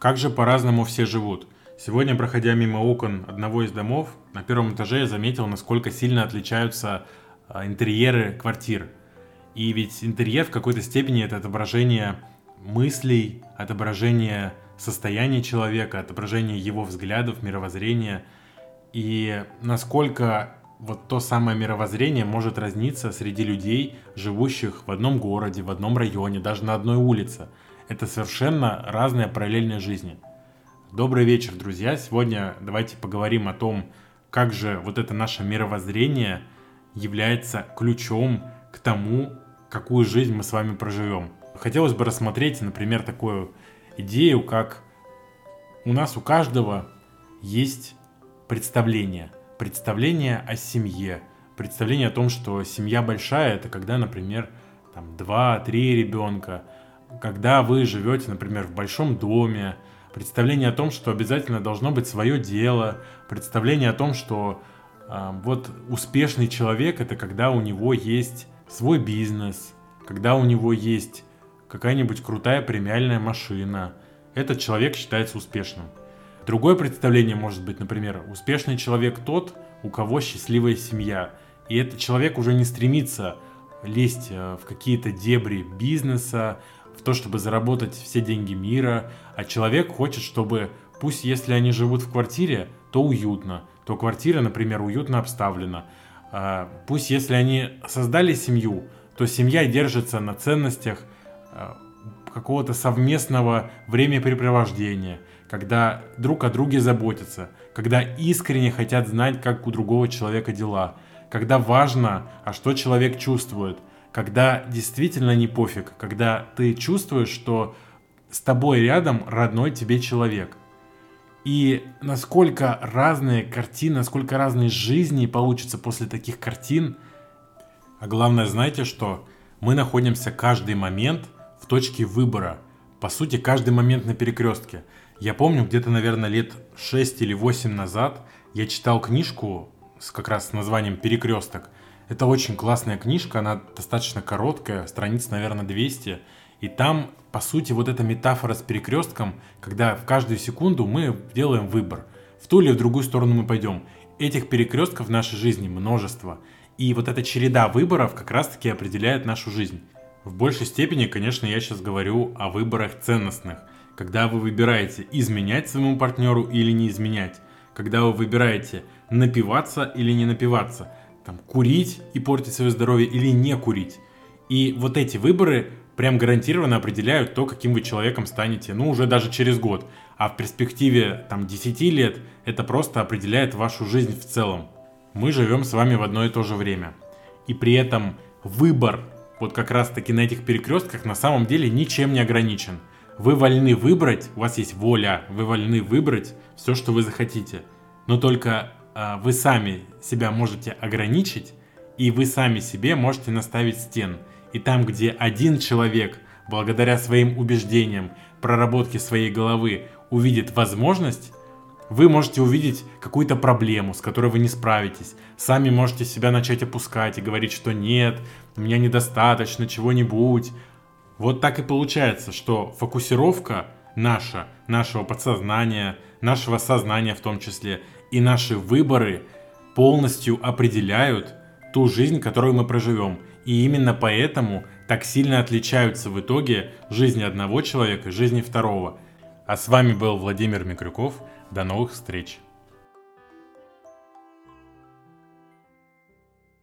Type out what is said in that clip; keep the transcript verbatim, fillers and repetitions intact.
Как же по-разному все живут. Сегодня, проходя мимо окон одного из домов, на первом этаже я заметил, насколько сильно отличаются интерьеры квартир. И ведь интерьер в какой-то степени это отображение мыслей, отображение состояния человека, отображение его взглядов, мировоззрения. И насколько вот то самое мировоззрение может разниться среди людей, живущих в одном городе, в одном районе, даже на одной улице. Это совершенно разные параллельные жизни. Добрый вечер, друзья! Сегодня давайте поговорим о том, как же вот это наше мировоззрение является ключом к тому, какую жизнь мы с вами проживем. Хотелось бы рассмотреть, например, такую идею, как у нас у каждого есть представление. Представление о семье. Представление о том, что семья большая, это когда, например, там два-три ребенка. Когда вы живете, например, в большом доме. Представление о том, что обязательно должно быть свое дело. Представление о том, что э, вот успешный человек — это когда у него есть свой бизнес, когда у него есть какая-нибудь крутая премиальная машина. Этот человек считается успешным. Другое представление может быть, например, успешный человек тот, у кого счастливая семья. И этот человек уже не стремится лезть в какие-то дебри бизнеса, в то, чтобы заработать все деньги мира, а человек хочет, чтобы, пусть если они живут в квартире, то уютно, то квартира, например, уютно обставлена. Пусть если они создали семью, то семья держится на ценностях какого-то совместного времяпрепровождения, когда друг о друге заботятся, когда искренне хотят знать, как у другого человека дела, когда важно, а что человек чувствует, когда действительно не пофиг, когда ты чувствуешь, что с тобой рядом родной тебе человек. И насколько разные картины, насколько разные жизни получатся после таких картин. А главное, знаете, что мы находимся каждый момент в точке выбора. По сути, каждый момент на перекрестке. Я помню, где-то, наверное, лет шесть или восемь назад я читал книжку с как раз с названием «Перекресток». Это очень классная книжка, она достаточно короткая, страниц, наверное, двести. И там, по сути, вот эта метафора с перекрестком, когда в каждую секунду мы делаем выбор. В ту или в другую сторону мы пойдем. Этих перекрестков в нашей жизни множество. И вот эта череда выборов как раз-таки определяет нашу жизнь. В большей степени, конечно, я сейчас говорю о выборах ценностных. Когда вы выбираете изменять своему партнеру или не изменять. Когда вы выбираете напиваться или не напиваться. Там, курить и портить свое здоровье или не курить. И вот эти выборы прям гарантированно определяют то, каким вы человеком станете, ну, уже даже через год. А в перспективе там десять лет это просто определяет вашу жизнь в целом. Мы живем с вами в одно и то же время. И при этом выбор вот как раз-таки на этих перекрестках на самом деле ничем не ограничен. Вы вольны выбрать, у вас есть воля, вы вольны выбрать все, что вы захотите. Но только вы сами себя можете ограничить, и вы сами себе можете наставить стен. И там, где один человек, благодаря своим убеждениям, проработке своей головы, увидит возможность, вы можете увидеть какую-то проблему, с которой вы не справитесь. Сами можете себя начать опускать и говорить, что нет, у меня недостаточно чего-нибудь. Вот так и получается, что фокусировка наша, нашего подсознания, нашего сознания в том числе, и наши выборы полностью определяют ту жизнь, которую мы проживем. И именно поэтому так сильно отличаются в итоге жизни одного человека и жизни второго. А с вами был Владимир Микрюков. До новых встреч!